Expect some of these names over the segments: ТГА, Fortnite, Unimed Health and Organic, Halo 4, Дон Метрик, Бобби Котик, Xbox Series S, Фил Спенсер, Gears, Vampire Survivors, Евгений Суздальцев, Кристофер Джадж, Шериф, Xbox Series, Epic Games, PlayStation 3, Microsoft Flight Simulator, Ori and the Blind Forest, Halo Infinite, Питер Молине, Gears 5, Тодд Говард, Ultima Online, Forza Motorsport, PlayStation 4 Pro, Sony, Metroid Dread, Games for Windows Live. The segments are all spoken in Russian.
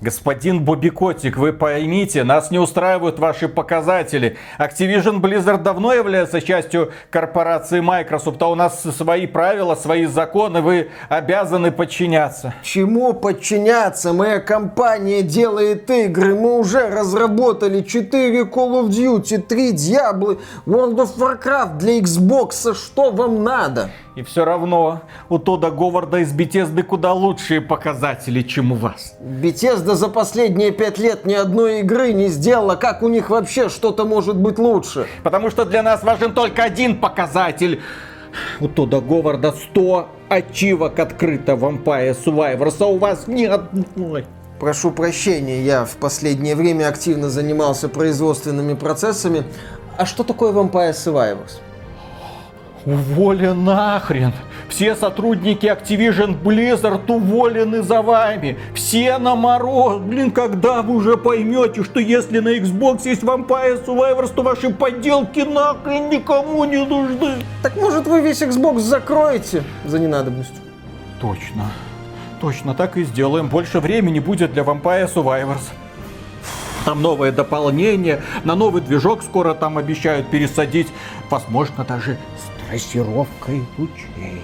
Господин Бобби Котик, вы поймите, нас не устраивают ваши показатели. Activision Blizzard давно является частью корпорации Microsoft, а у нас свои правила, свои законы, вы обязаны подчиняться. Чему подчиняться? Моя компания делает игры, мы уже разработали 4 Call of Duty, 3 Diablo, World of Warcraft для Xbox, что вам надо? И все равно у Тодда Говарда из Бетезды куда лучшие показатели, чем у вас. Бетезда за последние 5 лет ни одной игры не сделала. Как у них вообще что-то может быть лучше? Потому что для нас важен только один показатель. У Тодда Говарда 100 ачивок открыто в Vampire Survivors, а у вас ни одной. Прошу прощения, я в последнее время активно занимался производственными процессами. А что такое Vampire Survivors? Уволен нахрен! Все сотрудники Activision Blizzard уволены за вами! Все на мороз! Блин, когда вы уже поймете, что если на Xbox есть Vampire Survivors, то ваши подделки нахрен никому не нужны! Так может вы весь Xbox закроете за ненадобностью? Точно. Точно так и сделаем. Больше времени будет для Vampire Survivors. Там новое дополнение, на новый движок скоро там обещают пересадить. Возможно, даже с трассировкой лучей.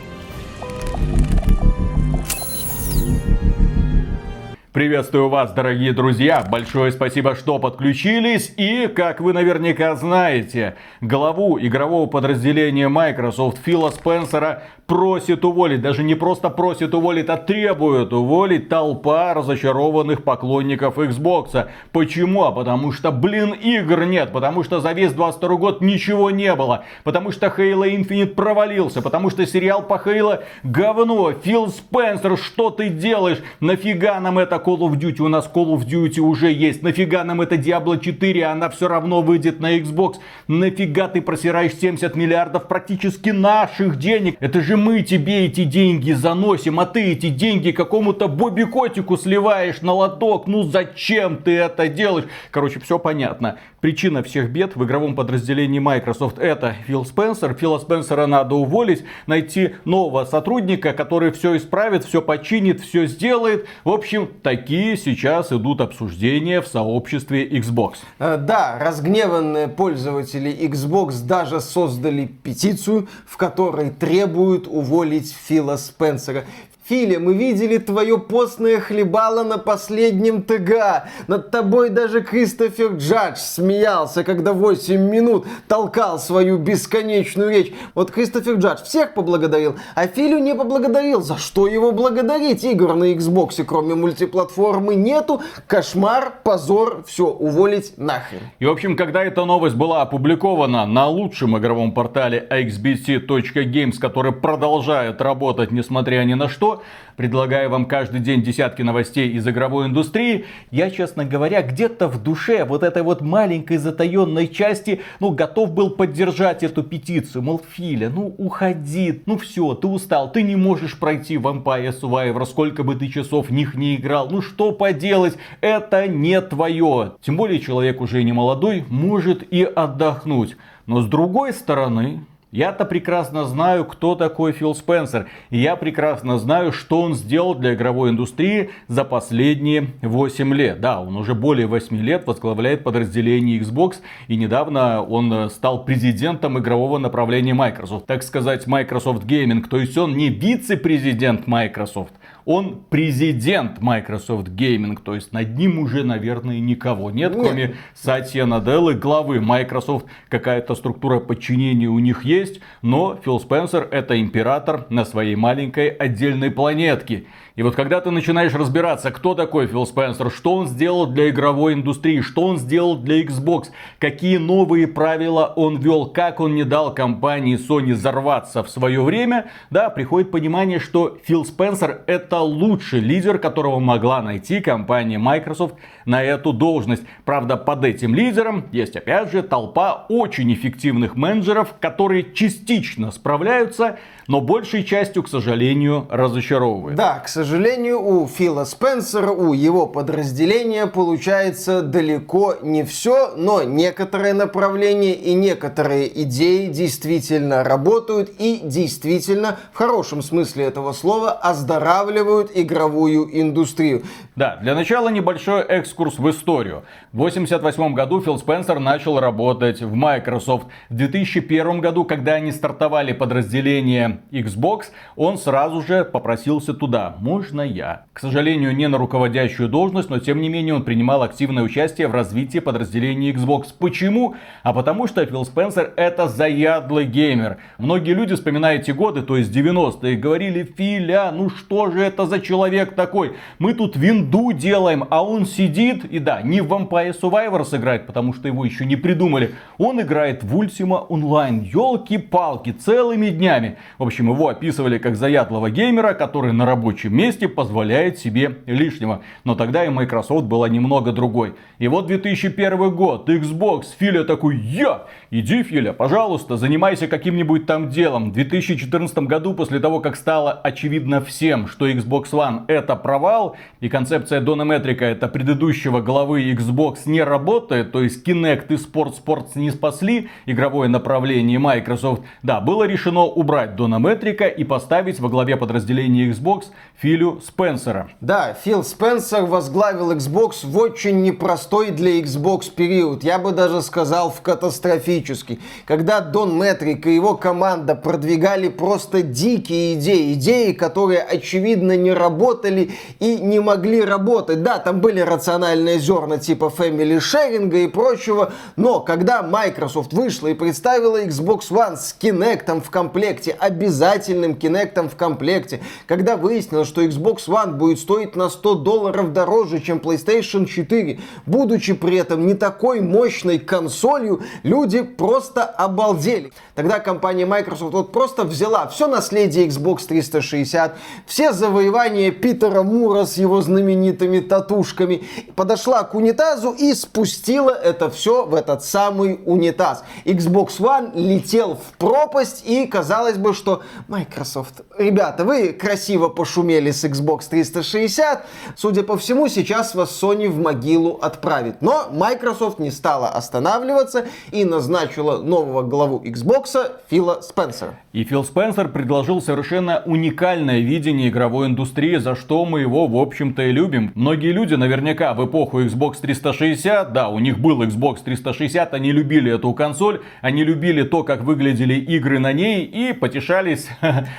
Приветствую вас, дорогие друзья. Большое спасибо, что подключились. И, как вы наверняка знаете, главу игрового подразделения Microsoft Фила Спенсера просит уволить. Даже не просто просит уволить, а требует уволить толпа разочарованных поклонников Xbox. Почему? А потому что, блин, игр нет. Потому что за весь 22 год ничего не было. Потому что Halo Infinite провалился. Потому что сериал по Halo говно. Фил Спенсер, что ты делаешь? Нафига нам это Call of Duty, у нас Call of Duty уже есть. Нафига нам это Diablo 4, она все равно выйдет на Xbox. Нафига ты просираешь 70 миллиардов практически наших денег? Это же мы тебе эти деньги заносим, а ты эти деньги какому-то Бобби Котику сливаешь на лоток. Ну зачем ты это делаешь? Короче, все понятно. Причина всех бед в игровом подразделении Microsoft — это Фил Спенсер. Фила Спенсера надо уволить, найти нового сотрудника, который все исправит, все починит, все сделает. В общем, такие сейчас идут обсуждения в сообществе Xbox. Да, разгневанные пользователи Xbox даже создали петицию, в которой требуют уволить Фила Спенсера. Филя, мы видели твое постное хлебало на последнем ТГА. Над тобой даже Кристофер Джадж смеялся, когда 8 минут толкал свою бесконечную речь. Вот Кристофер Джадж всех поблагодарил, а Филю не поблагодарил. За что его благодарить? Игр на Xbox, кроме мультиплатформы, нету. Кошмар, позор, все, уволить нахрен. И в общем, когда эта новость была опубликована на лучшем игровом портале xbt.games, который продолжает работать, несмотря ни на что, предлагаю вам каждый день десятки новостей из игровой индустрии. Я, честно говоря, где-то в душе вот этой вот маленькой затаенной части, ну, готов был поддержать эту петицию. Мол, Филя, ну, уходи. Ну, все, ты устал. Ты не можешь пройти Vampire Survivor, сколько бы ты часов в них не играл. Ну, что поделать? Это не твое. Тем более, человек уже не молодой, может и отдохнуть. Но с другой стороны... Я-то прекрасно знаю, кто такой Фил Спенсер. И я прекрасно знаю, что он сделал для игровой индустрии за последние 8 лет. Да, он уже более 8 лет возглавляет подразделение Xbox. И недавно он стал президентом игрового направления Microsoft. Так сказать, Microsoft Gaming. То есть он не вице-президент Microsoft. Он президент Microsoft Gaming, то есть над ним уже, наверное, никого нет, кроме Сатьи Наделлы, главы Microsoft. Какая-то структура подчинения у них есть, но Фил Спенсер — это император на своей маленькой отдельной планетке. И вот когда ты начинаешь разбираться, кто такой Фил Спенсер, что он сделал для игровой индустрии, что он сделал для Xbox, какие новые правила он ввел, как он не дал компании Sony взорваться в свое время, да, приходит понимание, что Фил Спенсер — это лучший лидер, которого могла найти компания Microsoft на эту должность. Правда, под этим лидером есть, опять же, толпа очень эффективных менеджеров, которые частично справляются, но большей частью, к сожалению, разочаровывают. Да, к сожалению, у Фила Спенсера, у его подразделения получается далеко не все, но некоторые направления и некоторые идеи действительно работают и действительно, в хорошем смысле этого слова, оздоравливают переворачивают игровую индустрию. Да, для начала небольшой экскурс в историю. В 1988 году Фил Спенсер начал работать в Microsoft. В 2001 году, когда они стартовали подразделение Xbox, он сразу же попросился туда. Можно я? К сожалению, не на руководящую должность, но тем не менее он принимал активное участие в развитии подразделения Xbox. Почему? А потому что Фил Спенсер это заядлый геймер. Многие люди вспоминают те годы, то есть 90-е, и говорили: Филя, ну что же это за человек такой? Мы тут винду делаем, а он сидит и да, не в Vampire Survivors играет, потому что его еще не придумали. Он играет в Ultima Online. Ёлки-палки, целыми днями. В общем, его описывали как заядлого геймера, который на рабочем месте позволяет себе лишнего. Но тогда и Microsoft была немного другой. И вот 2001 год, Xbox, Филя такой: я! Иди, Филя, пожалуйста, занимайся каким-нибудь там делом. В 2014 году, после того, как стало очевидно всем, что Xbox One это провал, и концепция Дона Метрика, это предыдущего главы Xbox, не работает, то есть Kinect и Sports не спасли игровое направление Microsoft, да, было решено убрать Дона Метрика и поставить во главе подразделения Xbox Филю Спенсера. Да, Фил Спенсер возглавил Xbox в очень непростой для Xbox период, я бы даже сказал, в катастрофический. Когда Дон Метрик и его команда продвигали просто дикие идеи, которые очевидно не работали и не могли работать. Да, там были рациональные зерна типа family sharing и прочего, но когда Microsoft вышла и представила Xbox One с Kinect в комплекте, обязательным Kinect в комплекте, когда выяснилось, что Xbox One будет стоить на $100 дороже, чем PlayStation 4, будучи при этом не такой мощной консолью, люди просто обалдели. Тогда компания Microsoft вот просто взяла все наследие Xbox 360, все завоевания Питера Мура с его знаменитыми татушками, подошла к унитазу и спустила это все в этот самый унитаз. Xbox One летел в пропасть, и казалось бы, что Microsoft, ребята, вы красиво пошумели с Xbox 360, судя по всему, сейчас вас Sony в могилу отправит. Но Microsoft не стала останавливаться и назначила нового главу Xbox Фила Спенсера. И Фил Спенсер предложил совершенно уникальное видение игровой индустрии, за что мы его, в общем-то, и любим. Многие люди наверняка в эпоху Xbox 360, да, у них был Xbox 360, они любили эту консоль, они любили то, как выглядели игры на ней, и потешались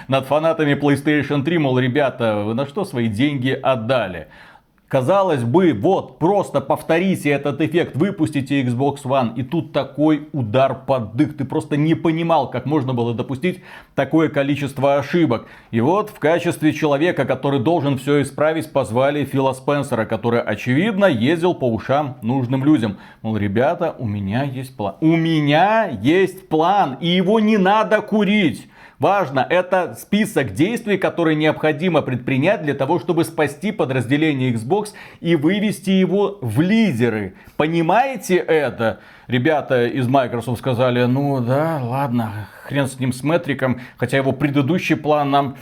над фанатами PlayStation 3, мол, ребята, вы на что свои деньги отдали? Казалось бы, вот, просто повторите этот эффект, выпустите Xbox One, и тут такой удар под дых. Ты просто не понимал, как можно было допустить такое количество ошибок. И вот в качестве человека, который должен все исправить, позвали Фила Спенсера, который, очевидно, ездил по ушам нужным людям. Мол, ребята, у меня есть план. У меня есть план, и его не надо курить. Важно, это список действий, которые необходимо предпринять для того, чтобы спасти подразделение Xbox и вывести его в лидеры. Понимаете это? Ребята из Microsoft сказали: ну да, ладно, хрен с ним, с Метриком, хотя его предыдущий план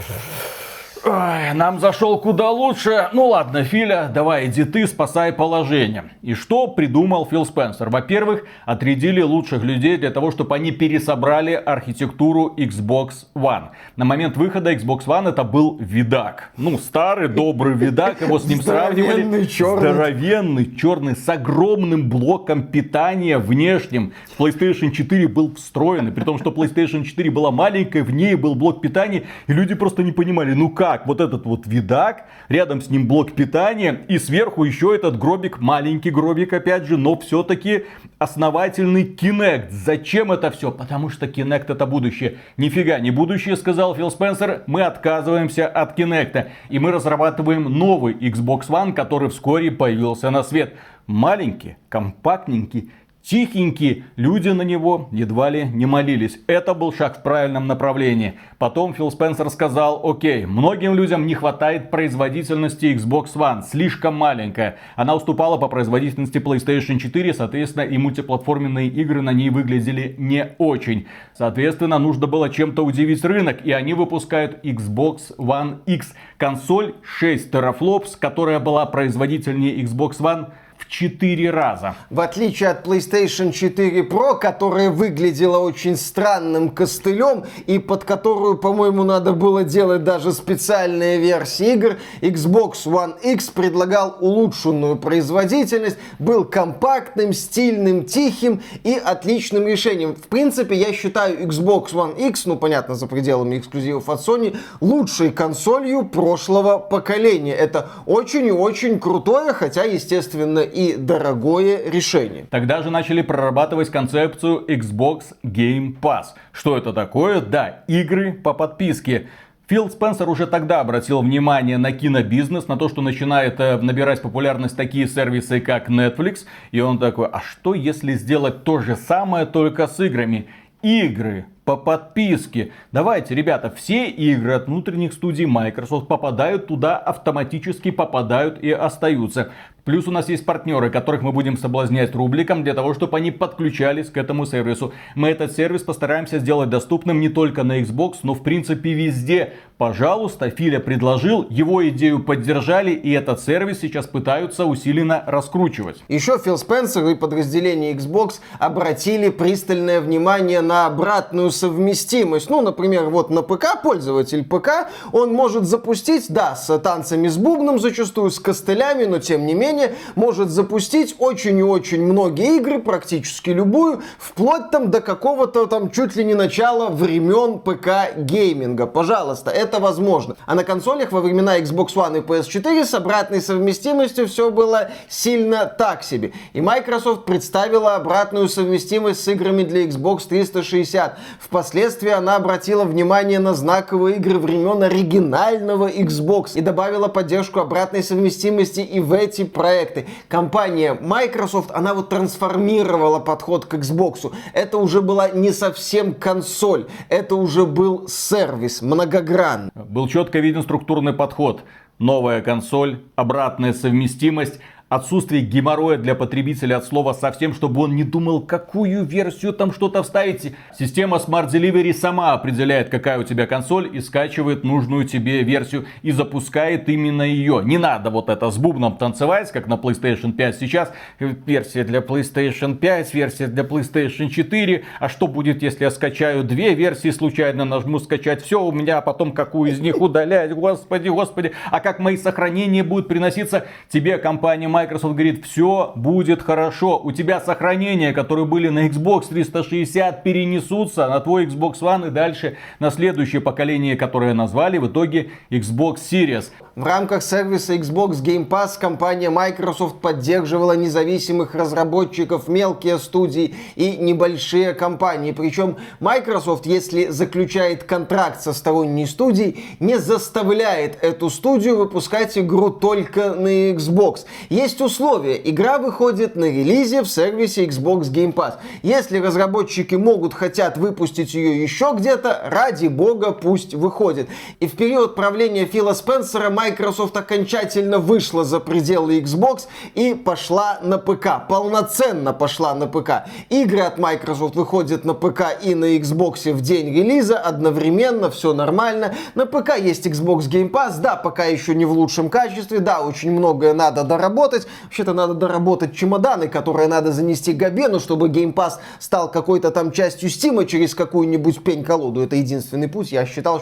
нам зашел куда лучше. Ну ладно, Филя, давай, иди ты, спасай положение. И что придумал Фил Спенсер? Во-первых, отрядили лучших людей для того, чтобы они пересобрали архитектуру Xbox One. На момент выхода Xbox One это был видак. Ну, старый добрый видак, его с ним сравнивали. Здоровенный, черный, с огромным блоком питания внешним. PlayStation 4 был встроенный, при том, что PlayStation 4 была маленькая, в ней был блок питания, и люди просто не понимали, ну как? Вот этот вот видак, рядом с ним блок питания, и сверху еще этот гробик, маленький гробик опять же, но все-таки основательный Kinect. Зачем это все? Потому что Kinect это будущее. Нифига не будущее, сказал Фил Спенсер, мы отказываемся от Kinect. И мы разрабатываем новый Xbox One, который вскоре появился на свет. Маленький, компактненький, тихенький, люди на него едва ли не молились. Это был шаг в правильном направлении. Потом Фил Спенсер сказал: окей, многим людям не хватает производительности Xbox One, слишком маленькая. Она уступала по производительности PlayStation 4, соответственно, и мультиплатформенные игры на ней выглядели не очень. Соответственно, нужно было чем-то удивить рынок, и они выпускают Xbox One X. Консоль 6 терафлопс, которая была производительнее Xbox One в 4 раза. В отличие от PlayStation 4 Pro, которая выглядела очень странным костылем и под которую, по-моему, надо было делать даже специальные версии игр, Xbox One X предлагал улучшенную производительность, был компактным, стильным, тихим и отличным решением. В принципе, я считаю Xbox One X, ну, понятно, за пределами эксклюзивов от Sony, лучшей консолью прошлого поколения. Это очень и очень крутое, хотя, естественно, и дорогое решение. Тогда же начали прорабатывать концепцию Xbox Game Pass. Что это такое? Да, игры по подписке. Фил Спенсер уже тогда обратил внимание на кинобизнес, на то, что начинает набирать популярность такие сервисы, как Netflix. И он такой, а что если сделать то же самое, только с играми? Игры по подписке. Давайте, ребята, все игры от внутренних студий Microsoft попадают туда, автоматически попадают и остаются. Плюс у нас есть партнеры, которых мы будем соблазнять рубликом для того, чтобы они подключались к этому сервису. Мы этот сервис постараемся сделать доступным не только на Xbox, но в принципе везде. Пожалуйста, Филя предложил, его идею поддержали, и этот сервис сейчас пытаются усиленно раскручивать. Еще Фил Спенсер и подразделение Xbox обратили пристальное внимание на обратную совместимость. Ну, например, вот на ПК, пользователь ПК, он может запустить, да, с танцами с бубном зачастую, с костылями, но тем не менее, может запустить очень и очень многие игры, практически любую, вплоть там до какого-то там чуть ли не начала времен ПК-гейминга. Пожалуйста, это возможно. А на консолях во времена Xbox One и PS4 с обратной совместимостью все было сильно так себе. И Microsoft представила обратную совместимость с играми для Xbox 360. Впоследствии она обратила внимание на знаковые игры времен оригинального Xbox и добавила поддержку обратной совместимости и в эти проекты. Компания Microsoft, она вот трансформировала подход к Xbox. Это уже была не совсем консоль, это уже был сервис, многогранный. Был четко виден структурный подход. Новая консоль, обратная совместимость, отсутствие геморроя для потребителя от слова совсем, чтобы он не думал, какую версию там что-то вставить. Система Smart Delivery сама определяет, какая у тебя консоль, и скачивает нужную тебе версию, и запускает именно ее. Не надо вот это с бубном танцевать, как на PlayStation 5 сейчас. Версия для PlayStation 5, версия для PlayStation 4. А что будет, если я скачаю две версии, случайно нажму скачать все, у меня потом какую из них удалять? Господи, господи. А как мои сохранения будут приноситься? Тебе компания Microsoft говорит, все будет хорошо. У тебя сохранения, которые были на Xbox 360, перенесутся на твой Xbox One и дальше на следующее поколение, которое назвали в итоге Xbox Series. В рамках сервиса Xbox Game Pass компания Microsoft поддерживала независимых разработчиков, мелкие студии и небольшие компании. Причем Microsoft, если заключает контракт со сторонней студией, не заставляет эту студию выпускать игру только на Xbox. Есть условия. Игра выходит на релизе в сервисе Xbox Game Pass. Если разработчики хотят выпустить ее еще где-то, ради бога, пусть выходит. И в период правления Фила Спенсера Microsoft окончательно вышла за пределы Xbox и пошла на ПК. Полноценно пошла на ПК. Игры от Microsoft выходят на ПК и на Xbox в день релиза одновременно, все нормально. На ПК есть Xbox Game Pass, да, пока еще не в лучшем качестве, да, очень многое надо доработать. Вообще-то надо доработать чемоданы, которые надо занести Габену, чтобы Game Pass стал какой-то там частью Steam через какую-нибудь пень-колоду. Это единственный путь, я считаю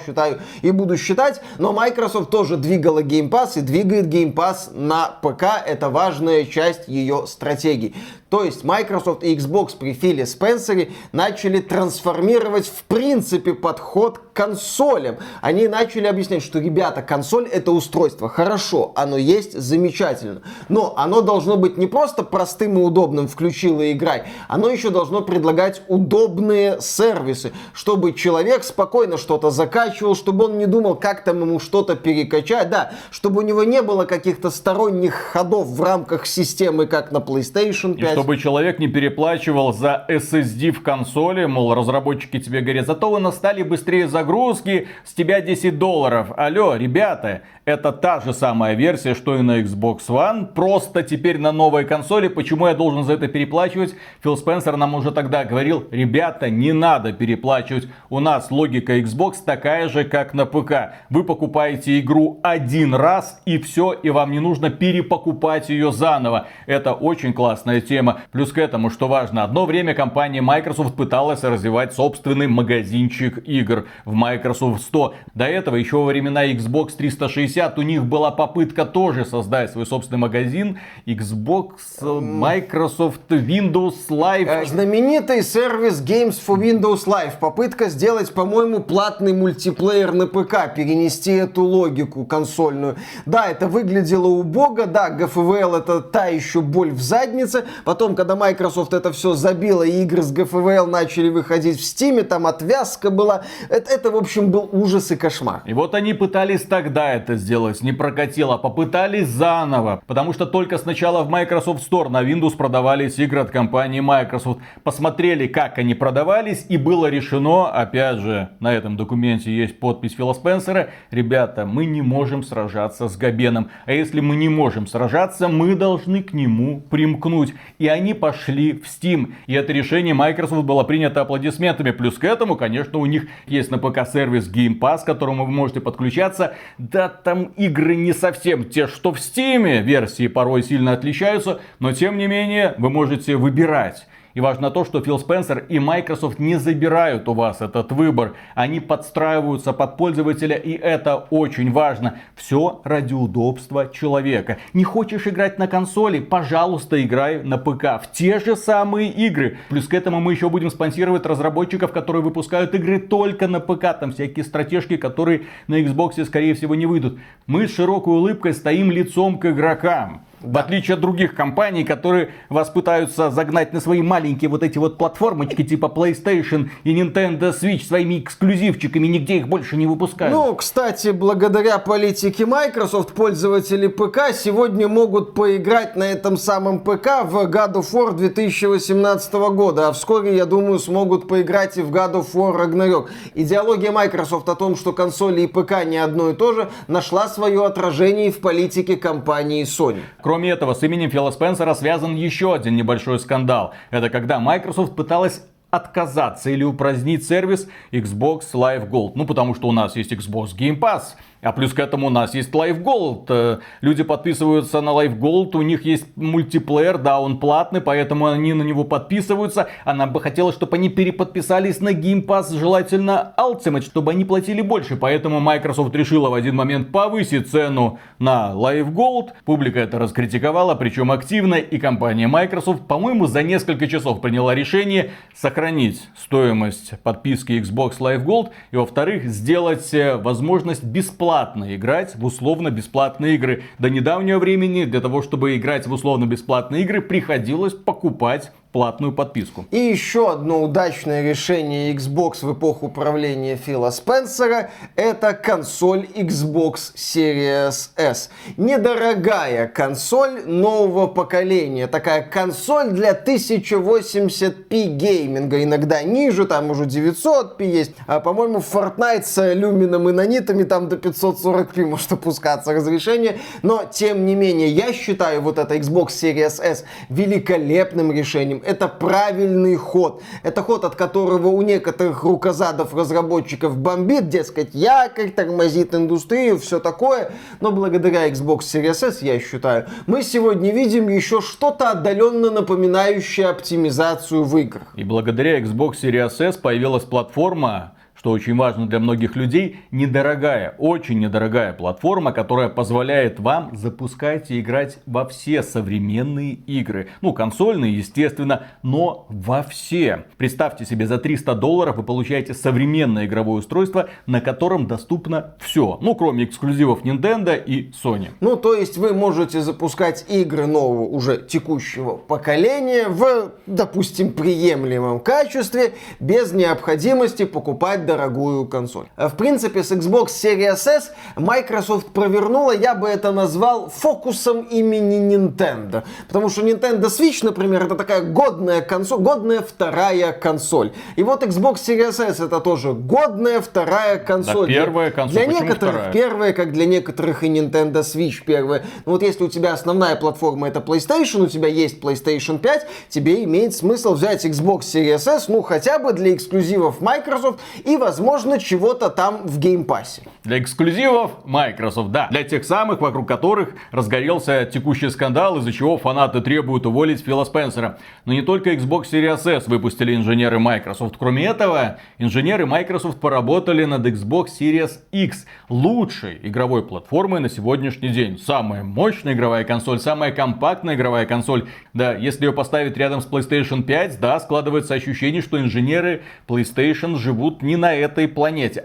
и буду считать. Но Microsoft тоже двигала Game Pass и двигает Game Pass на ПК. Это важная часть ее стратегии. То есть Microsoft и Xbox при Филе Спенсере начали трансформировать в принципе подход к консолям. Они начали объяснять, что, ребята, консоль — это устройство. Хорошо, оно есть, замечательно. Но оно должно быть не просто простым и удобным, включил и играй. Оно еще должно предлагать удобные сервисы, чтобы человек спокойно что-то закачивал, чтобы он не думал, как там ему что-то перекачать. Да, чтобы у него не было каких-то сторонних ходов в рамках системы, как на PlayStation 5. Чтобы человек не переплачивал за SSD в консоли, мол, разработчики тебе говорят, зато вы настали быстрее загрузки, с тебя $10. Алло, ребята, Это та же самая версия, что и на Xbox One, просто теперь на новой консоли. Почему я должен за это переплачивать? Фил Спенсер нам уже тогда говорил: ребята, не надо переплачивать. У нас логика Xbox такая же, как на ПК. Вы покупаете игру один раз, и все, и вам не нужно перепокупать ее заново. Это очень классная тема. Плюс к этому, что важно, одно время компания Microsoft пыталась развивать собственный магазинчик игр в Microsoft Store. До этого, еще во времена Xbox 360, у них была попытка тоже создать свой собственный магазин. Xbox, Microsoft, Windows Live. Знаменитый сервис Games for Windows Live. Попытка сделать, по-моему, платный мультиплеер на ПК, перенести эту логику консольную. Да, это выглядело убого, да, GFVL это та еще боль в заднице. Потом, когда Microsoft это все забила, и игры с GFVL начали выходить в Steam, там отвязка была. Это, в общем, был ужас и кошмар. И вот они пытались тогда это сделать, не прокатило, попытались заново. Потому что только сначала в Microsoft Store на Windows продавались игры от компании Microsoft. Посмотрели, как они продавались, и было решено, опять же, на этом документе есть подпись Фила Спенсера: ребята, мы не можем сражаться с Габеном. А если мы не можем сражаться, мы должны к нему примкнуть. И они пошли в Steam. И это решение Microsoft было принято аплодисментами. Плюс к этому, конечно, у них есть на ПК сервис Game Pass, к которому вы можете подключаться. Да, там игры не совсем те, что в Steam. Версии порой сильно отличаются, но тем не менее вы можете выбирать. И важно то, что Фил Спенсер и Microsoft не забирают у вас этот выбор. Они подстраиваются под пользователя, и это очень важно. Все ради удобства человека. Не хочешь играть на консоли? Пожалуйста, играй на ПК. В те же самые игры. Плюс к этому мы еще будем спонсировать разработчиков, которые выпускают игры только на ПК. Там всякие стратежки, которые на Xbox, скорее всего, не выйдут. Мы с широкой улыбкой стоим лицом к игрокам. В отличие от других компаний, которые вас пытаются загнать на свои маленькие вот эти вот платформочки типа PlayStation и Nintendo Switch своими эксклюзивчиками, нигде их больше не выпускают. Ну, кстати, благодаря политике Microsoft, пользователи ПК сегодня могут поиграть на этом самом ПК в God of War 2018 года, а вскоре, я думаю, смогут поиграть и в God of War Ragnarok. Идеология Microsoft о том, что консоли и ПК не одно и то же, нашла свое отражение и в политике компании Sony. Кроме этого, с именем Фила Спенсера связан еще один небольшой скандал. Это когда Microsoft пыталась отказаться или упразднить сервис Xbox Live Gold. Ну, потому что у нас есть Xbox Game Pass. А плюс к этому у нас есть Live Gold. Люди подписываются на Live Gold, у них есть мультиплеер, да, он платный, поэтому они на него подписываются. А нам бы хотелось, чтобы они переподписались на Game Pass, желательно Ultimate, чтобы они платили больше. Поэтому Microsoft решила в один момент повысить цену на Live Gold. Публика это раскритиковала, причем активно. И компания Microsoft, по-моему, за несколько часов приняла решение сохранить стоимость подписки Xbox Live Gold. И, во-вторых, сделать возможность бесплатно играть в условно-бесплатные игры. До недавнего времени для того, чтобы играть в условно-бесплатные игры, приходилось покупать платную подписку. И еще одно удачное решение Xbox в эпоху правления Фила Спенсера — это консоль Xbox Series S. Недорогая консоль нового поколения. Такая консоль для 1080p гейминга. Иногда ниже, там уже 900p есть. А, по-моему, в Fortnite с люмином и нанитами там до 540p может опускаться разрешение. Но, тем не менее, я считаю вот это Xbox Series S великолепным решением. Это правильный ход. Это ход, от которого у некоторых рукозадов разработчиков бомбит, дескать, якорь, тормозит индустрию, все такое. Но благодаря Xbox Series S, я считаю, мы сегодня видим еще что-то отдаленно напоминающее оптимизацию в играх. И благодаря Xbox Series S появилась платформа, что очень важно для многих людей, недорогая, очень недорогая платформа, которая позволяет вам запускать и играть во все современные игры. Ну, консольные, естественно, но во все. Представьте себе, за $300 вы получаете современное игровое устройство, на котором доступно все. Ну, кроме эксклюзивов Nintendo и Sony. Ну, то есть вы можете запускать игры нового, уже текущего поколения в, допустим, приемлемом качестве, без необходимости покупать недорогую консоль. В принципе, с Xbox Series S Microsoft провернула, я бы это назвал фокусом имени Nintendo. Потому что Nintendo Switch, например, это такая годная консоль, годная вторая консоль. И вот Xbox Series S это тоже годная вторая консоль. Да, первая консоль. Для некоторых вторая? Первая, как для некоторых и Nintendo Switch первая. Но вот если у тебя основная платформа это PlayStation, у тебя есть PlayStation 5, тебе имеет смысл взять Xbox Series S, ну хотя бы для эксклюзивов Microsoft и, возможно, чего-то там в Game Pass. Для эксклюзивов Microsoft, да. Для тех самых, вокруг которых разгорелся текущий скандал, из-за чего фанаты требуют уволить Фила Спенсера. Но не только Xbox Series S выпустили инженеры Microsoft. Кроме этого, инженеры Microsoft поработали над Xbox Series X, лучшей игровой платформой на сегодняшний день. Самая мощная игровая консоль, самая компактная игровая консоль. Да, если ее поставить рядом с PlayStation 5, да, складывается ощущение, что инженеры PlayStation живут не на этой планете.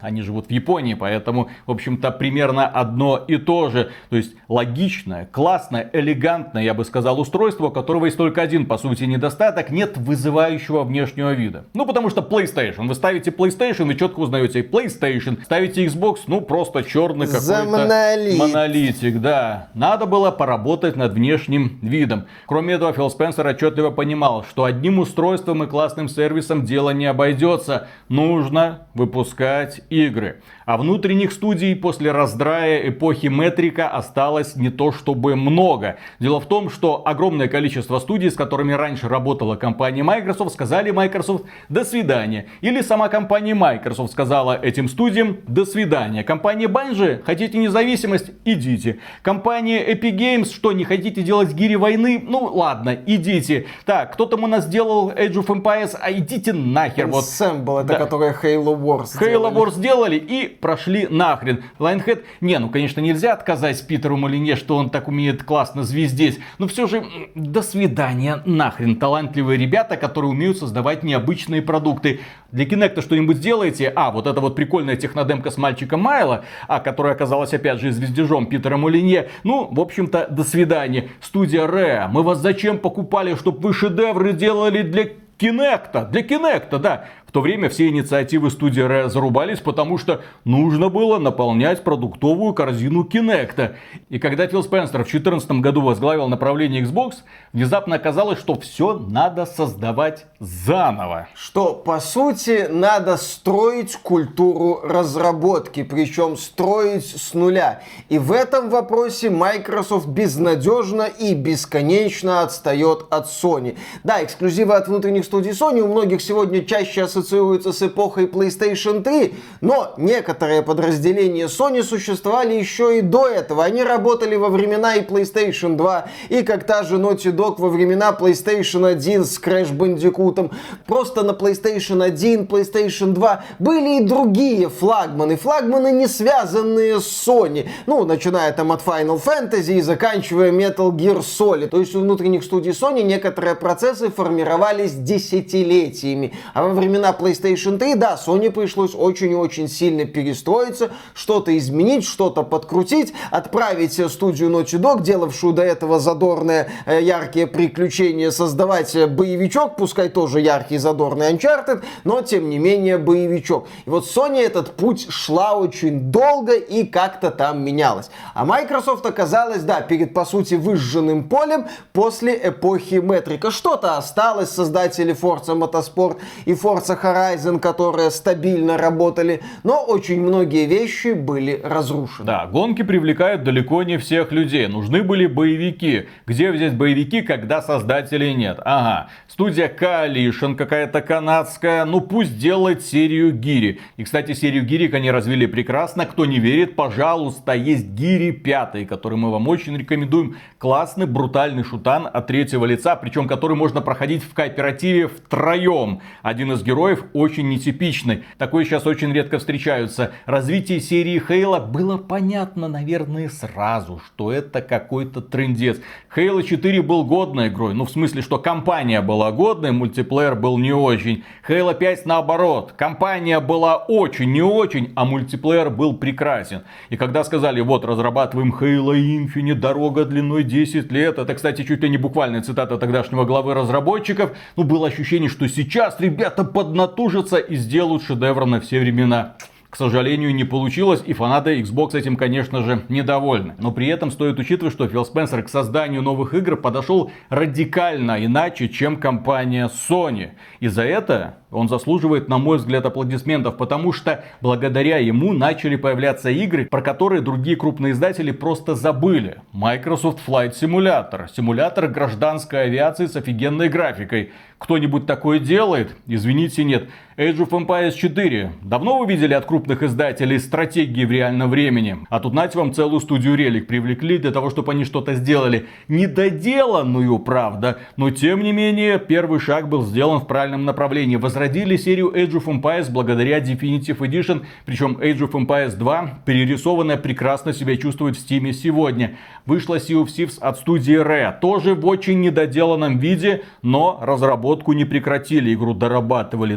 Они живут в Японии, поэтому, в общем-то, примерно одно и то же. То есть, логичное, классное, элегантное, я бы сказал, устройство, у которого есть только один, по сути, недостаток. Нет вызывающего внешнего вида. Ну, потому что PlayStation. Вы ставите PlayStation, вы четко узнаете PlayStation. Ставите Xbox, просто черный какой-то монолитик, да. Надо было поработать над внешним видом. Кроме этого, Фил Спенсер отчетливо понимал, что одним устройством и классным сервисом дело не обойдется. Нужно выпускать игры. А внутренних студий после раздрая эпохи Метрика осталось не то чтобы много. Дело в том, что огромное количество студий, с которыми раньше работала компания Microsoft, сказали Microsoft «до свидания». Или сама компания Microsoft сказала этим студиям «до свидания». Компания Bungie, хотите независимость? Идите. Компания Epic Games, что, не хотите делать гири войны? Ладно, идите. Так, кто там у нас делал Age of Empires? А идите нахер. Ensemble, это да. Которая Halo Wars делали. Halo Wars сделали и прошли нахрен. Lionhead, конечно, нельзя отказать Питеру Молине, что он так умеет классно звездеть. Но все же, до свидания нахрен. Талантливые ребята, которые умеют создавать необычные продукты. Для Kinect'а что-нибудь сделаете? Вот эта вот прикольная технодемка с мальчиком Майла, которая оказалась опять же звездежом Питера Молинье. В общем-то, до свидания. Студия Rare, мы вас зачем покупали, чтобы вы шедевры делали для Kinect'а? Для Kinect'а, да. В то время все инициативы студии Rare зарубались, потому что нужно было наполнять продуктовую корзину Kinect'а. И когда Фил Спенсер в 2014 году возглавил направление Xbox, внезапно оказалось, что все надо создавать заново. Что, по сути, надо строить культуру разработки, причем строить с нуля. И в этом вопросе Microsoft безнадежно и бесконечно отстает от Sony. Да, эксклюзивы от внутренних студий Sony у многих сегодня чаще ассоциируются с эпохой PlayStation 3, но некоторые подразделения Sony существовали еще и до этого. Они работали во времена и PlayStation 2, и как та же Naughty Dog во времена PlayStation 1 с Crash Bandicoot. Просто на PlayStation 1, PlayStation 2 были и другие флагманы. Флагманы, не связанные с Sony. Начиная там от Final Fantasy и заканчивая Metal Gear Solid. То есть у внутренних студий Sony некоторые процессы формировались десятилетиями. А во времена PlayStation 3, да, Sony пришлось очень и очень сильно перестроиться, что-то изменить, что-то подкрутить, отправить студию Naughty Dog, делавшую до этого задорные, яркие приключения, создавать боевичок, пускай тоже яркий, задорный Uncharted, но тем не менее боевичок. И вот Sony этот путь шла очень долго и как-то там менялась. А Microsoft оказалась, да, перед, по сути, выжженным полем после эпохи Метрика. Что-то осталось, создатели Forza Motorsport и Forza Horizon, которые стабильно работали, но очень многие вещи были разрушены. Да, гонки привлекают далеко не всех людей. Нужны были боевики. Где взять боевики, когда создателей нет? Студия Coalition какая-то канадская, пусть делает серию гири. И, кстати, серию гирик они развили прекрасно. Кто не верит, пожалуйста, есть гири 5, который мы вам очень рекомендуем. Классный, брутальный шутан от третьего лица, причем который можно проходить в кооперативе втроем. Один из героев очень нетипичный. Такое сейчас очень редко встречаются. Развитие серии Halo было понятно, наверное, сразу, что это какой-то трындец. Halo 4 был годной игрой. В смысле, что компания была годной, мультиплеер был не очень. Halo 5 наоборот. Компания была очень, не очень, а мультиплеер был прекрасен. И когда сказали, разрабатываем Halo Infinite, дорога длиной 10 лет. Это, кстати, чуть ли не буквальная цитата тогдашнего главы разработчиков. Было ощущение, что сейчас, ребята, под поднатужатся и сделают шедевр на все времена. К сожалению, не получилось, и фанаты Xbox этим, конечно же, недовольны. Но при этом стоит учитывать, что Фил Спенсер к созданию новых игр подошел радикально иначе, чем компания Sony. И за это он заслуживает, на мой взгляд, аплодисментов, потому что благодаря ему начали появляться игры, про которые другие крупные издатели просто забыли. Microsoft Flight Simulator, симулятор гражданской авиации с офигенной графикой. Кто-нибудь такое делает? Извините, нет. Age of Empires 4. Давно вы видели от крупных издателей стратегии в реальном времени? А тут, знаете, вам целую студию релик привлекли для того, чтобы они что-то сделали. Недоделанную, правда, но тем не менее, первый шаг был сделан в правильном направлении. Возродили серию Age of Empires благодаря Definitive Edition, причем Age of Empires 2, перерисованная, прекрасно себя чувствует в Steam сегодня. Вышла Sea of Thieves от студии Rare, тоже в очень недоделанном виде, но разработку не прекратили. Игру дорабатывали,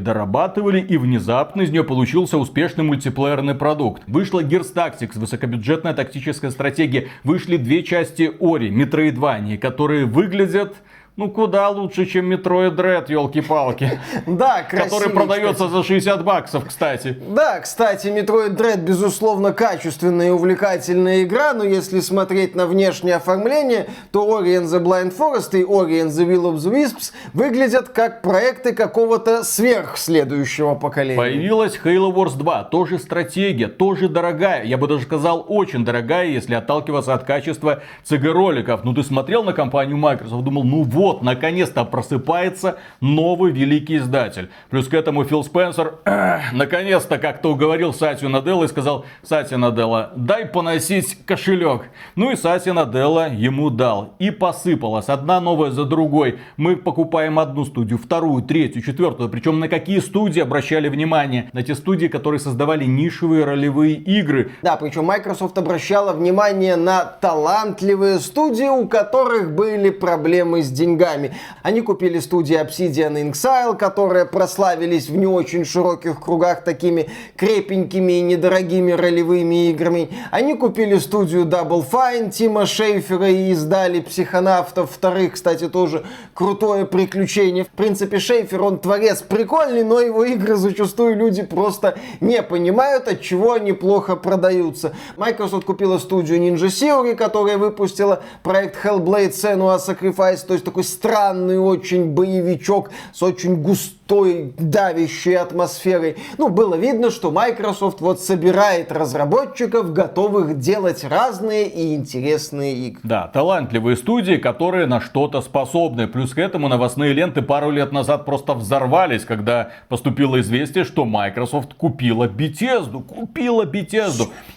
и внезапно из нее получился успешный мультиплеерный продукт. Вышла Gears Tactics, высокобюджетная тактическая стратегия. Вышли две части Ori, Metroidvania, которые выглядят... Ну, куда лучше, чем Metroid Dread, елки-палки. Да, красивый, который продается за $60, кстати. Да, кстати, Metroid Dread, безусловно, качественная и увлекательная игра, но если смотреть на внешнее оформление, то Ori and the Blind Forest и Ori and the Will of the Wisps выглядят как проекты какого-то сверхследующего поколения. Появилась Halo Wars 2, тоже стратегия, тоже дорогая, я бы даже сказал, очень дорогая, если отталкиваться от качества CG-роликов. Ну, ты смотрел на компанию Microsoft, думал, ну вот. Вот, наконец-то просыпается новый великий издатель. Плюс к этому Фил Спенсер наконец-то как-то уговорил Сатью Наделла и сказал: Сатья Наделла, дай поносить кошелек. Ну и Сатья Наделла ему дал. И посыпалась одна новая за другой. Мы покупаем одну студию, вторую, третью, четвертую. Причем на какие студии обращали внимание? На те студии, которые создавали нишевые ролевые игры. Да, причем Microsoft обращала внимание на талантливые студии, у которых были проблемы с деньгами. Они купили студии Obsidian Inxile, которые прославились в не очень широких кругах такими крепенькими и недорогими ролевыми играми. Они купили студию Double Fine Тима Шейфера и издали Психонавтов 2, кстати, тоже крутое приключение. В принципе, Шейфер, он творец прикольный, но его игры зачастую люди просто не понимают, от чего они плохо продаются. Microsoft купила студию Ninja Theory, которая выпустила проект Hellblade Senua Sacrifice, то есть такой странный очень боевичок с очень густой давящей атмосферой. Ну, было видно, что Microsoft вот собирает разработчиков, готовых делать разные и интересные игры. Да, талантливые студии, которые на что-то способны. Плюс к этому новостные ленты пару лет назад просто взорвались, когда поступило известие, что Microsoft купила Бетезду.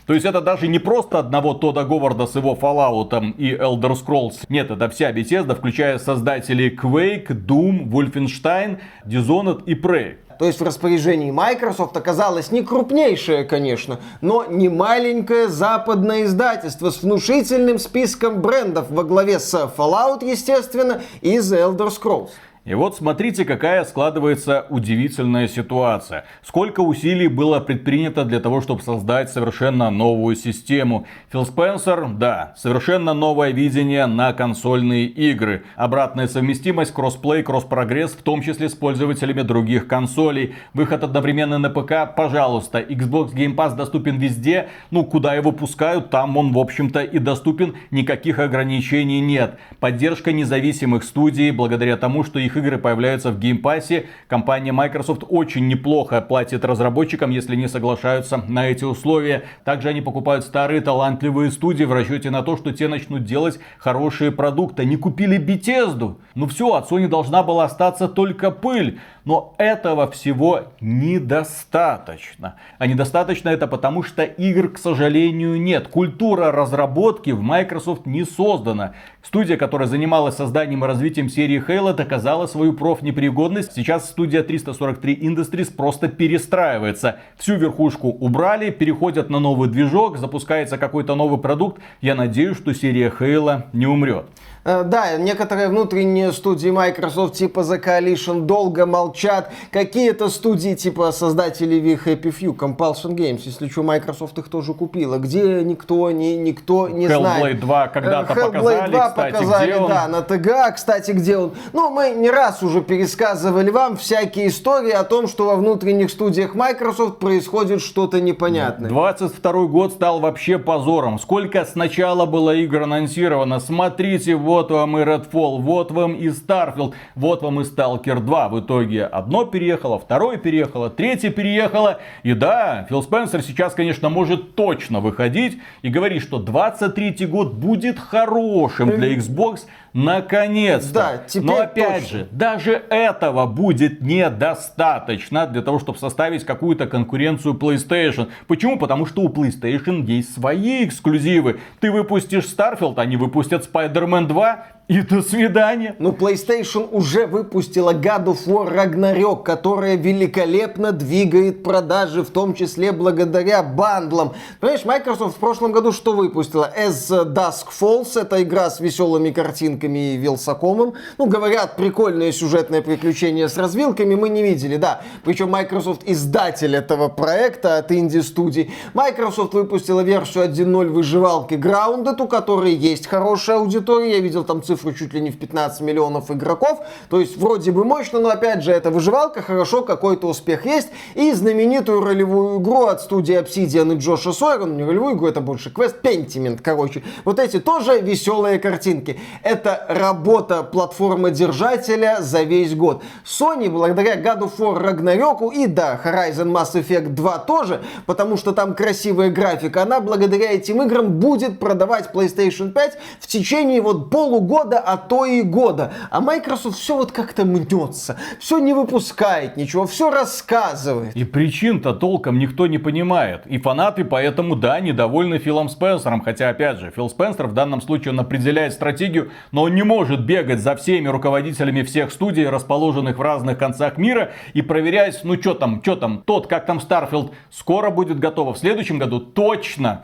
То есть это даже не просто одного Тодда Говарда с его Fallout и Elder Scrolls. Нет, это вся Бетезда, включая создателей Quake, Doom, Wolfenstein, Dishonored и Prey. То есть в распоряжении Microsoft оказалось не крупнейшее, конечно, но не маленькое западное издательство с внушительным списком брендов во главе с Fallout, естественно, и The Elder Scrolls. И вот смотрите, какая складывается удивительная ситуация. Сколько усилий было предпринято для того, чтобы создать совершенно новую систему. Фил Спенсер, да, совершенно новое видение на консольные игры. Обратная совместимость, кроссплей, кросс-прогресс, в том числе с пользователями других консолей. Выход одновременно на ПК, пожалуйста. Xbox Game Pass доступен везде. Ну, куда его пускают, там он, в общем-то, и доступен. Никаких ограничений нет. Поддержка независимых студий, благодаря тому, что их игры появляются в геймпассе. Компания Microsoft очень неплохо платит разработчикам, если не соглашаются на эти условия. Также они покупают старые талантливые студии в расчете на то, что те начнут делать хорошие продукты. Они купили Bethesda. Ну все, от Sony должна была остаться только пыль. Но этого всего недостаточно. А недостаточно это потому, что игр, к сожалению, нет. Культура разработки в Microsoft не создана. Студия, которая занималась созданием и развитием серии Halo, доказала свою профнепригодность. Сейчас студия 343 Industries просто перестраивается. Всю верхушку убрали, переходят на новый движок, запускается какой-то новый продукт. Я надеюсь, что серия Halo не умрет. Да, некоторые внутренние студии Microsoft типа The Coalition долго молчат. Какие-то студии типа создателей Happy Few, Compulsion Games, если что, Microsoft их тоже купила. Где никто не знает. Hellblade 2 когда-то показали, 2 кстати, показали, да, на ТГА, кстати, где он. Ну, мы не раз уже пересказывали вам всякие истории о том, что во внутренних студиях Microsoft происходит что-то непонятное. 22-й год стал вообще позором. Сколько сначала было игр анонсировано. Смотрите, вот вам и Redfall, вот вам и Starfield, вот вам и Stalker 2. В итоге одно переехало, второе переехало, третье переехало. И да, Фил Спенсер сейчас, конечно, может точно выходить и говорить, что 23-й год будет хорошим для Xbox. Наконец-то. Да, теперь но опять точно. Же, даже этого будет недостаточно для того, чтобы составить какую-то конкуренцию PlayStation. Почему? Потому что у PlayStation есть свои эксклюзивы. Ты выпустишь Starfield, они выпустят Spider-Man 2. И до свидания. Ну, PlayStation уже выпустила God of War Ragnarok, которая великолепно двигает продажи, в том числе благодаря бандлам. Понимаешь, Microsoft в прошлом году что выпустила? As Dusk Falls, это игра с веселыми картинками и вилсакомом. Ну, говорят, прикольное сюжетное приключение с развилками, мы не видели, да. Причем Microsoft издатель этого проекта от инди-студий. Microsoft выпустила версию 1.0 выживалки Grounded, у которой есть хорошая аудитория. Я видел там цифры чуть ли не в 15 миллионов игроков. То есть вроде бы мощно, но опять же это выживалка, хорошо, какой-то успех есть. И знаменитую ролевую игру от студии Obsidian и Джоша Сойера, не ролевую игру, это больше квест, Pentiment, короче. Вот эти тоже веселые картинки. Это работа платформодержателя за весь год. Sony благодаря God of War Ragnarok и да, Horizon Mass Effect 2 тоже, потому что там красивая графика, она благодаря этим играм будет продавать PlayStation 5 в течение вот полугода, а то и года. А Microsoft все вот как-то мнется. Все не выпускает ничего, все рассказывает. И причин-то толком никто не понимает. И фанаты поэтому, да, недовольны Филом Спенсером. Хотя, опять же, Фил Спенсер в данном случае он определяет стратегию, но он не может бегать за всеми руководителями всех студий, расположенных в разных концах мира, и проверять, ну что там, как там Starfield, скоро будет готово, в следующем году точно.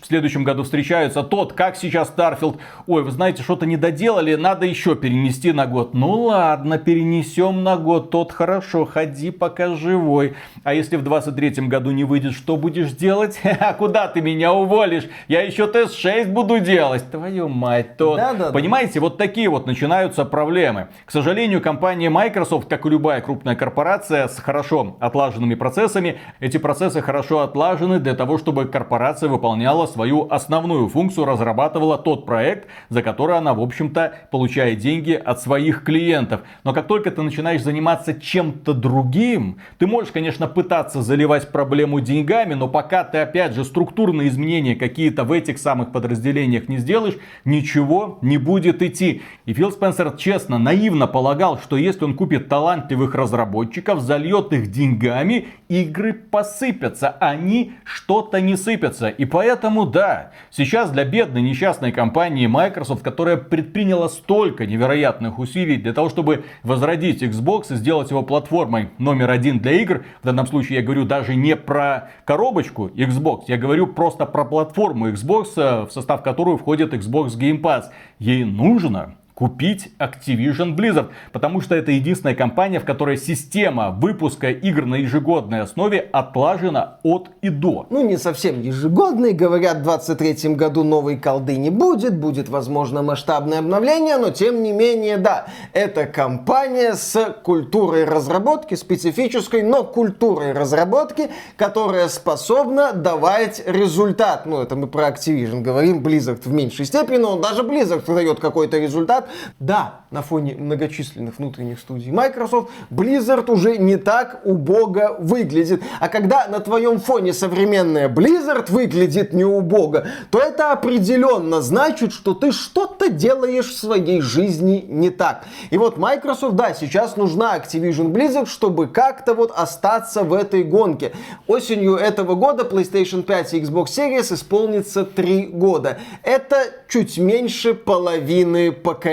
В следующем году встречаются. Тот, как сейчас Starfield. Ой, вы знаете, что-то не доделали, надо еще перенести на год. Ну ладно, перенесем на год. Тот, хорошо, ходи пока живой. А если в 23-м году не выйдет, что будешь делать? А куда ты меня уволишь? Я еще тест-6 буду делать. Твою мать, Тот. Да. Понимаете, вот такие вот начинаются проблемы. К сожалению, компания Microsoft, как и любая крупная корпорация, с хорошо отлаженными процессами. Эти процессы хорошо отлажены для того, чтобы корпорация выполняла свою основную функцию, разрабатывала тот проект, за который она, в общем-то, получает деньги от своих клиентов. Но как только ты начинаешь заниматься чем-то другим, ты можешь, конечно, пытаться заливать проблему деньгами, но пока ты, опять же, структурные изменения какие-то в этих самых подразделениях не сделаешь, ничего не будет идти. И Фил Спенсер, честно, наивно полагал, что если он купит талантливых разработчиков, зальет их деньгами, игры посыпятся, они что-то не сыпятся. И поэтому да, сейчас для бедной несчастной компании Microsoft, которая предприняла столько невероятных усилий для того, чтобы возродить Xbox и сделать его платформой номер один для игр, в данном случае я говорю даже не про коробочку Xbox, я говорю просто про платформу Xbox, в состав которой входит Xbox Game Pass, ей нужно купить Activision Blizzard, потому что это единственная компания, в которой система выпуска игр на ежегодной основе отлажена от и до. Ну, не совсем ежегодный. Говорят, в 23-м году новой колды не будет, будет, возможно, масштабное обновление, но, тем не менее, да, это компания с культурой разработки, специфической, но культурой разработки, которая способна давать результат. Ну, это мы про Activision говорим, Blizzard в меньшей степени, но даже Blizzard дает какой-то результат. Да, на фоне многочисленных внутренних студий Microsoft, Blizzard уже не так убого выглядит. А когда на твоем фоне современная Blizzard выглядит не убого, то это определенно значит, что ты что-то делаешь в своей жизни не так. И вот Microsoft, да, сейчас нужна Activision Blizzard, чтобы как-то вот остаться в этой гонке. Осенью этого года PlayStation 5 и Xbox Series исполнится 3 года. Это чуть меньше половины поколения.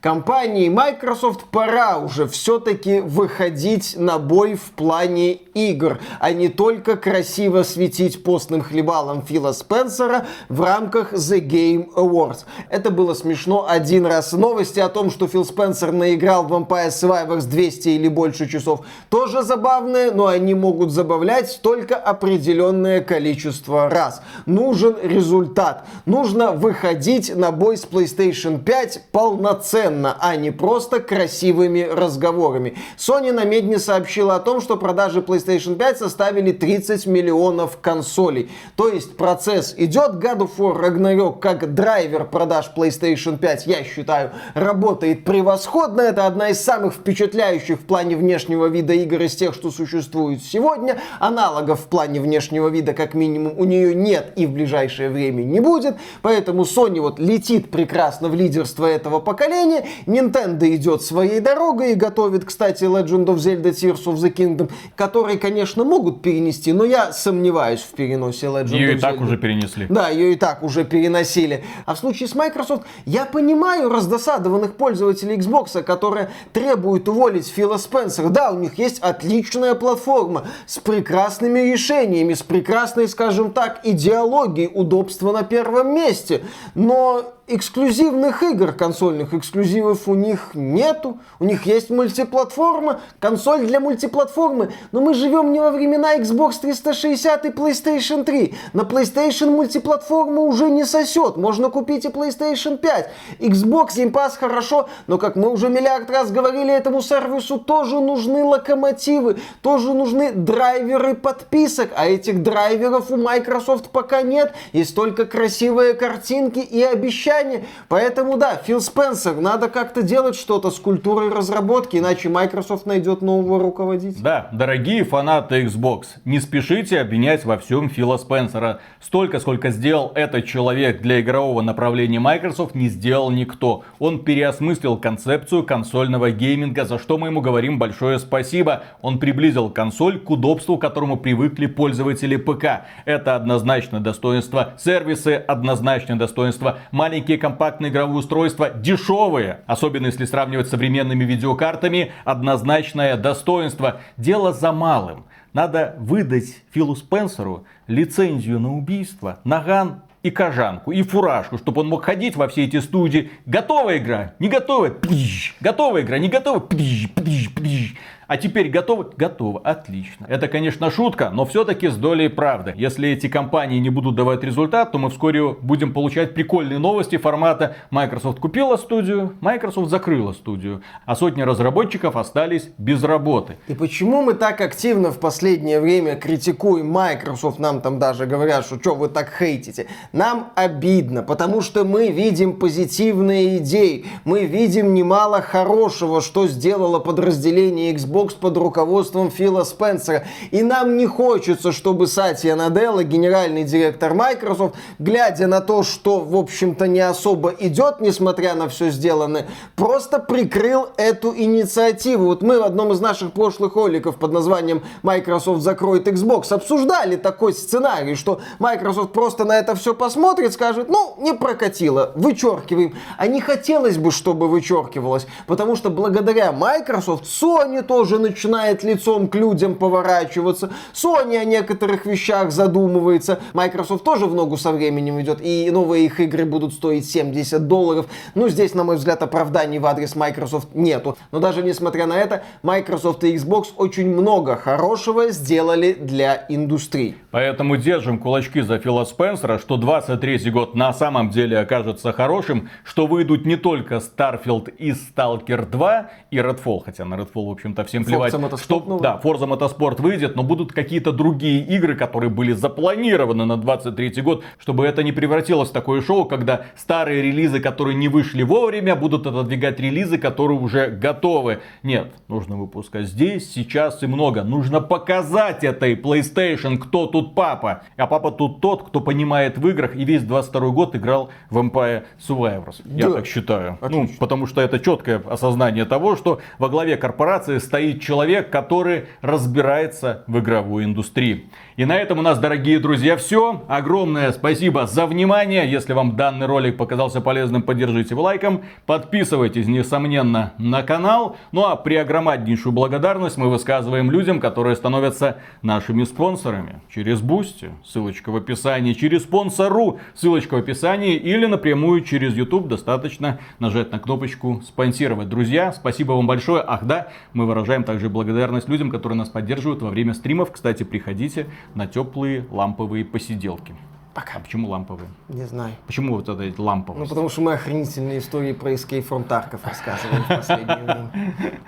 Компании Microsoft пора уже все-таки выходить на бой в плане игр, а не только красиво светить постным хлебалом Фила Спенсера в рамках The Game Awards. Это было смешно один раз. Новости о том, что Фил Спенсер наиграл в Vampire Survivors 200 или больше часов, тоже забавные, но они могут забавлять только определенное количество раз. Нужен результат. Нужно выходить на бой с PlayStation 5 полноценно, а не просто красивыми разговорами. Sony на Медне сообщила о том, что продажи PlayStation 5 составили 30 миллионов консолей. То есть процесс идет. God of War Ragnarok как драйвер продаж PlayStation 5, я считаю, работает превосходно. Это одна из самых впечатляющих в плане внешнего вида игр из тех, что существует сегодня. Аналогов в плане внешнего вида как минимум у нее нет и в ближайшее время не будет. Поэтому Sony вот летит прекрасно в лидерство этого поколения. Nintendo идет своей дорогой и готовит, кстати, Legend of Zelda Tears of the Kingdom, который, конечно, могут перенести, но я сомневаюсь в переносе Legend of Zelda. Ее и так уже перенесли. Да, ее и так уже переносили. А в случае с Microsoft я понимаю раздосадованных пользователей Xbox, которые требуют уволить Фила Спенсера. Да, у них есть отличная платформа с прекрасными решениями, с прекрасной, скажем так, идеологией, удобства на первом месте. Но эксклюзивных игр, консольных эксклюзивов у них нету. У них есть мультиплатформа, консоль для мультиплатформы. Но мы живем не во времена Xbox 360 и PlayStation 3. На PlayStation мультиплатформа уже не сосет. Можно купить и PlayStation 5. Xbox Game Pass хорошо, но, как мы уже миллиард раз говорили, этому сервису тоже нужны локомотивы, тоже нужны драйверы подписок. А этих драйверов у Microsoft пока нет. Есть только красивые картинки и обещания. Поэтому да, Фил Спенсер, надо как-то делать что-то с культурой разработки, иначе Microsoft найдет нового руководителя. Да, дорогие фанаты Xbox, не спешите обвинять во всем Фила Спенсера. Столько, сколько сделал этот человек для игрового направления Microsoft, не сделал никто. Он переосмыслил концепцию консольного гейминга, за что мы ему говорим большое спасибо. Он приблизил консоль к удобству, к которому привыкли пользователи ПК. Это однозначно достоинство. Сервисы однозначно достоинство. Маленькие компактные игровые устройства, дешевые, особенно если сравнивать с современными видеокартами, однозначное достоинство. Дело за малым. Надо выдать Филу Спенсеру лицензию на убийство, наган и кожанку, и фуражку, чтобы он мог ходить во все эти студии. Готова игра? Не готова? Пиш. Готова игра? Не готова? Пиш, пиш, пиш. А теперь готовы? Готово. Отлично. Это, конечно, шутка, но все-таки с долей правды. Если эти компании не будут давать результат, то мы вскоре будем получать прикольные новости формата: Microsoft купила студию, Microsoft закрыла студию, а сотни разработчиков остались без работы. И почему мы так активно в последнее время критикуем Microsoft? Нам там даже говорят, что чё вы так хейтите? Нам обидно, потому что мы видим позитивные идеи, мы видим немало хорошего, что сделало подразделение Xbox под руководством Фила Спенсера. И нам не хочется, чтобы Сатья Наделла, генеральный директор Microsoft, глядя на то, что, в общем-то, не особо идет, несмотря на все сделанное, просто прикрыл эту инициативу. Вот мы в одном из наших прошлых роликов под названием «Microsoft закроет Xbox» обсуждали такой сценарий, что Microsoft просто на это все посмотрит, скажет: ну, не прокатило, вычеркиваем. А не хотелось бы, чтобы вычеркивалось, потому что благодаря Microsoft Sony тоже начинает лицом к людям поворачиваться. Sony о некоторых вещах задумывается. Microsoft тоже в ногу со временем идет, и новые их игры будут стоить $70. Ну, здесь, на мой взгляд, оправданий в адрес Microsoft нету. Но даже несмотря на это, Microsoft и Xbox очень много хорошего сделали для индустрии. Поэтому держим кулачки за Фила Спенсера, что 23-й год на самом деле окажется хорошим, что выйдут не только Starfield и Stalker 2 и Redfall, хотя на Redfall, в общем-то, всем плевать, что да, Forza Motorsport выйдет, но будут какие-то другие игры, которые были запланированы на 23-й год, чтобы это не превратилось в такое шоу, когда старые релизы, которые не вышли вовремя, будут отодвигать релизы, которые уже готовы. Нет, нужно выпускать здесь, сейчас и много. Нужно показать этой PlayStation, кто тут папа. А папа тут тот, кто понимает в играх и весь 22-й год играл в Vampire Survivors. Да. Я так считаю. Отлично. Ну, потому что это четкое осознание того, что во главе корпорации стоит стоит человек, который разбирается в игровой индустрии. И на этом у нас, дорогие друзья, все. Огромное спасибо за внимание. Если вам данный ролик показался полезным, поддержите его лайком. Подписывайтесь, несомненно, на канал. Ну а преогромаднейшую благодарность мы высказываем людям, которые становятся нашими спонсорами. Через Boosty, ссылочка в описании. Через Sponsor.ru, ссылочка в описании. Или напрямую через YouTube. Достаточно нажать на кнопочку «Спонсировать». Друзья, спасибо вам большое. Ах да, мы выражаем также благодарность людям, которые нас поддерживают во время стримов. Кстати, приходите на теплые ламповые посиделки. Пока. А почему ламповые? Не знаю. Почему вот это ламповые? Ну, потому что мы охренительные истории про Escape from Tarkov рассказываем в последнее время.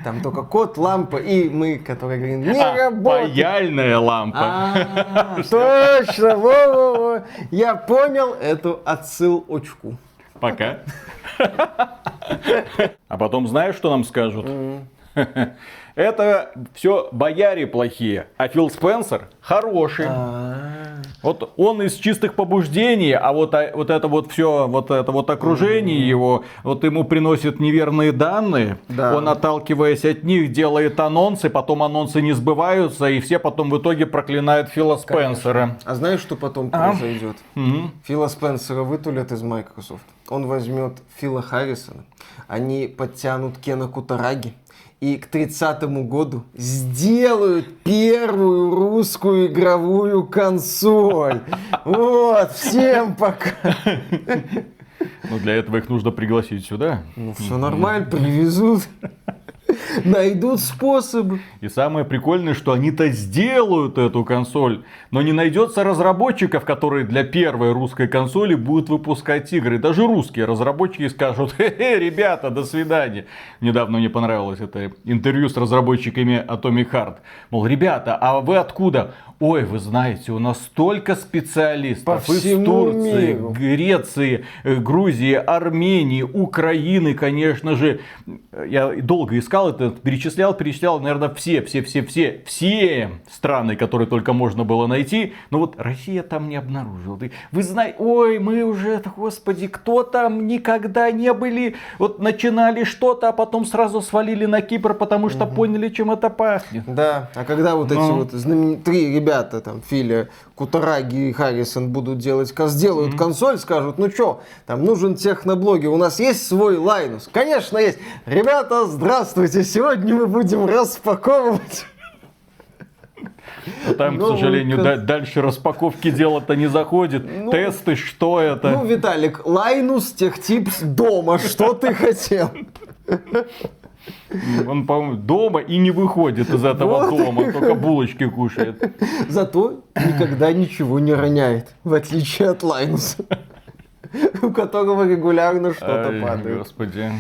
Там только кот, лампа и мы, которые говорим, не работает. Паяльная лампа. Точно, во-во-во. Я понял эту отсылочку. Пока. А потом знаешь, что нам скажут? Это все бояре плохие, а Фил Спенсер хороший. Вот он из чистых побуждений, а вот это вот все, вот это вот окружение его, вот ему приносят неверные данные, он, отталкиваясь от них, делает анонсы, потом анонсы не сбываются, и все потом в итоге проклинают Фила Спенсера. А знаешь, что потом произойдет? Фила Спенсера вытулят из Microsoft, он возьмет Фила Харрисона, они подтянут Кена Кутараги. И к 30-му году сделают первую русскую игровую консоль. Вот, всем пока. Но для этого их нужно пригласить сюда. Ну, все нормально, привезут. Найдут способы. И самое прикольное, что они-то сделают эту консоль, но не найдется разработчиков, которые для первой русской консоли будут выпускать игры. Даже русские разработчики скажут: хе-хе, ребята, до свидания. Недавно мне понравилось это интервью с разработчиками Atomic Heart. Мол, ребята, а вы откуда? Ой, вы знаете, у нас столько специалистов из Турции, миру. Греции, Грузии, Армении, Украины, конечно же. Я долго искал это, перечислял, наверное, все страны, которые только можно было найти. Но вот Россия там не обнаружила. Вы знаете, ой, мы уже, господи, кто там никогда не были. Вот начинали что-то, а потом сразу свалили на Кипр, потому что поняли, чем это пахнет. Да, а когда вот эти вот знаменитые ребята, там Филя, Кутараги и Харрисон будут делать, сделают консоль, скажут, ну чё, там нужен техноблогер, у нас есть свой Linux? Конечно есть. Ребята, здравствуйте, сегодня мы будем распаковывать. А там, к сожалению, дальше распаковки дело-то не заходит. Тесты, что это? Ну, Виталик, Linux Техтипс дома, что ты хотел? Он, по-моему, дома и не выходит из этого дома, только булочки кушает. Зато никогда ничего не роняет, в отличие от Лайнуса, у которого регулярно что-то падает. Господи.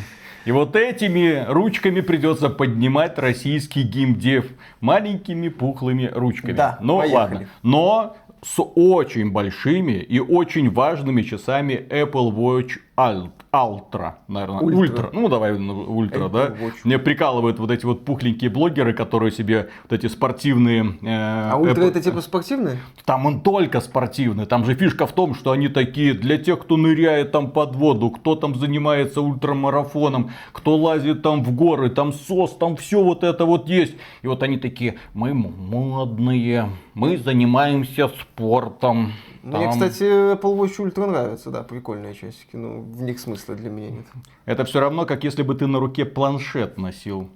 И вот этими ручками придется поднимать российский геймдев. Маленькими пухлыми ручками. Да, но поехали. Ладно. Но с очень большими и очень важными часами Apple Watch Ultra, наверное. Ультра. Ну, давай ультра, да. Watch. Мне прикалывают вот эти вот пухленькие блогеры, которые себе вот эти спортивные... а ультра Apple... это типа спортивные? Там он только спортивный. Там же фишка в том, что они такие для тех, кто ныряет там под воду, кто там занимается ультрамарафоном, кто лазит там в горы, там сос, там все вот это вот есть. И вот они такие, мы модные, мы занимаемся спортом. Там... Мне, кстати, Apple Watch Ultra нравится, да, прикольные часики, но в них смысла для меня нет. Это все равно, как если бы ты на руке планшет носил.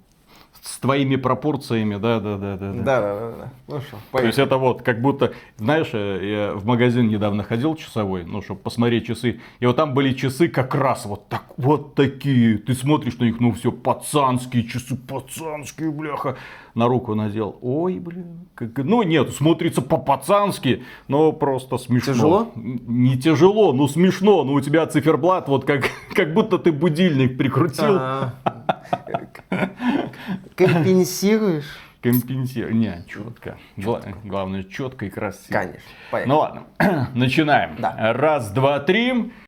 С твоими пропорциями, да. Ну что, поехали. То есть это вот, как будто, знаешь, я в магазин недавно ходил часовой, ну, чтобы посмотреть часы, и вот там были часы как раз вот, так, вот такие, ты смотришь на них, ну, все, пацанские часы, пацанские, бляха, на руку надел, ой, блин, как... ну, нет, смотрится по-пацански, но просто смешно. Тяжело? Не тяжело, ну, смешно, но у тебя циферблат, вот как будто ты будильник прикрутил. Компенсируешь? Компенсируешь. Не, четко. Главное, четко и красиво. Конечно. Поехали. Ну ладно, начинаем. Да. Раз, два, три.